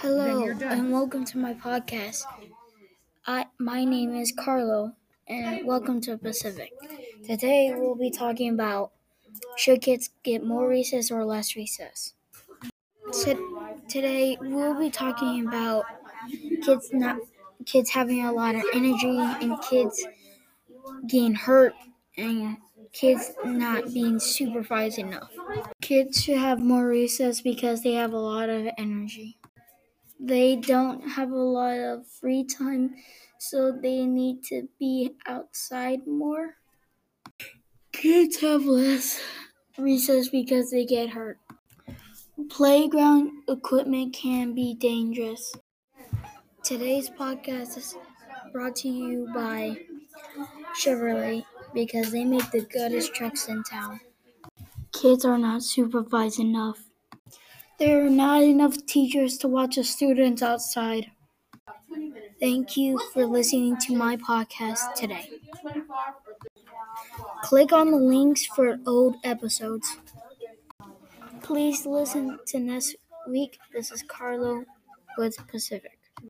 Hello and welcome to my podcast. My name is Carlo and welcome to Pacific. Today we'll be talking about should kids get more recess or less recess. Today we'll be talking about kids having a lot of energy and kids getting hurt and kids not being supervised enough. Kids should have more recess because they have a lot of energy. They don't have a lot of free time, so they need to be outside more. Kids have less recess because they get hurt. Playground equipment can be dangerous. Today's podcast is brought to you by Chevrolet because they make the goodest trucks in town. Kids are not supervised enough. There are not enough teachers to watch the students outside. Thank you for listening to my podcast today. Click on the links for old episodes. Please listen to next week. This is Carlo with Pacific.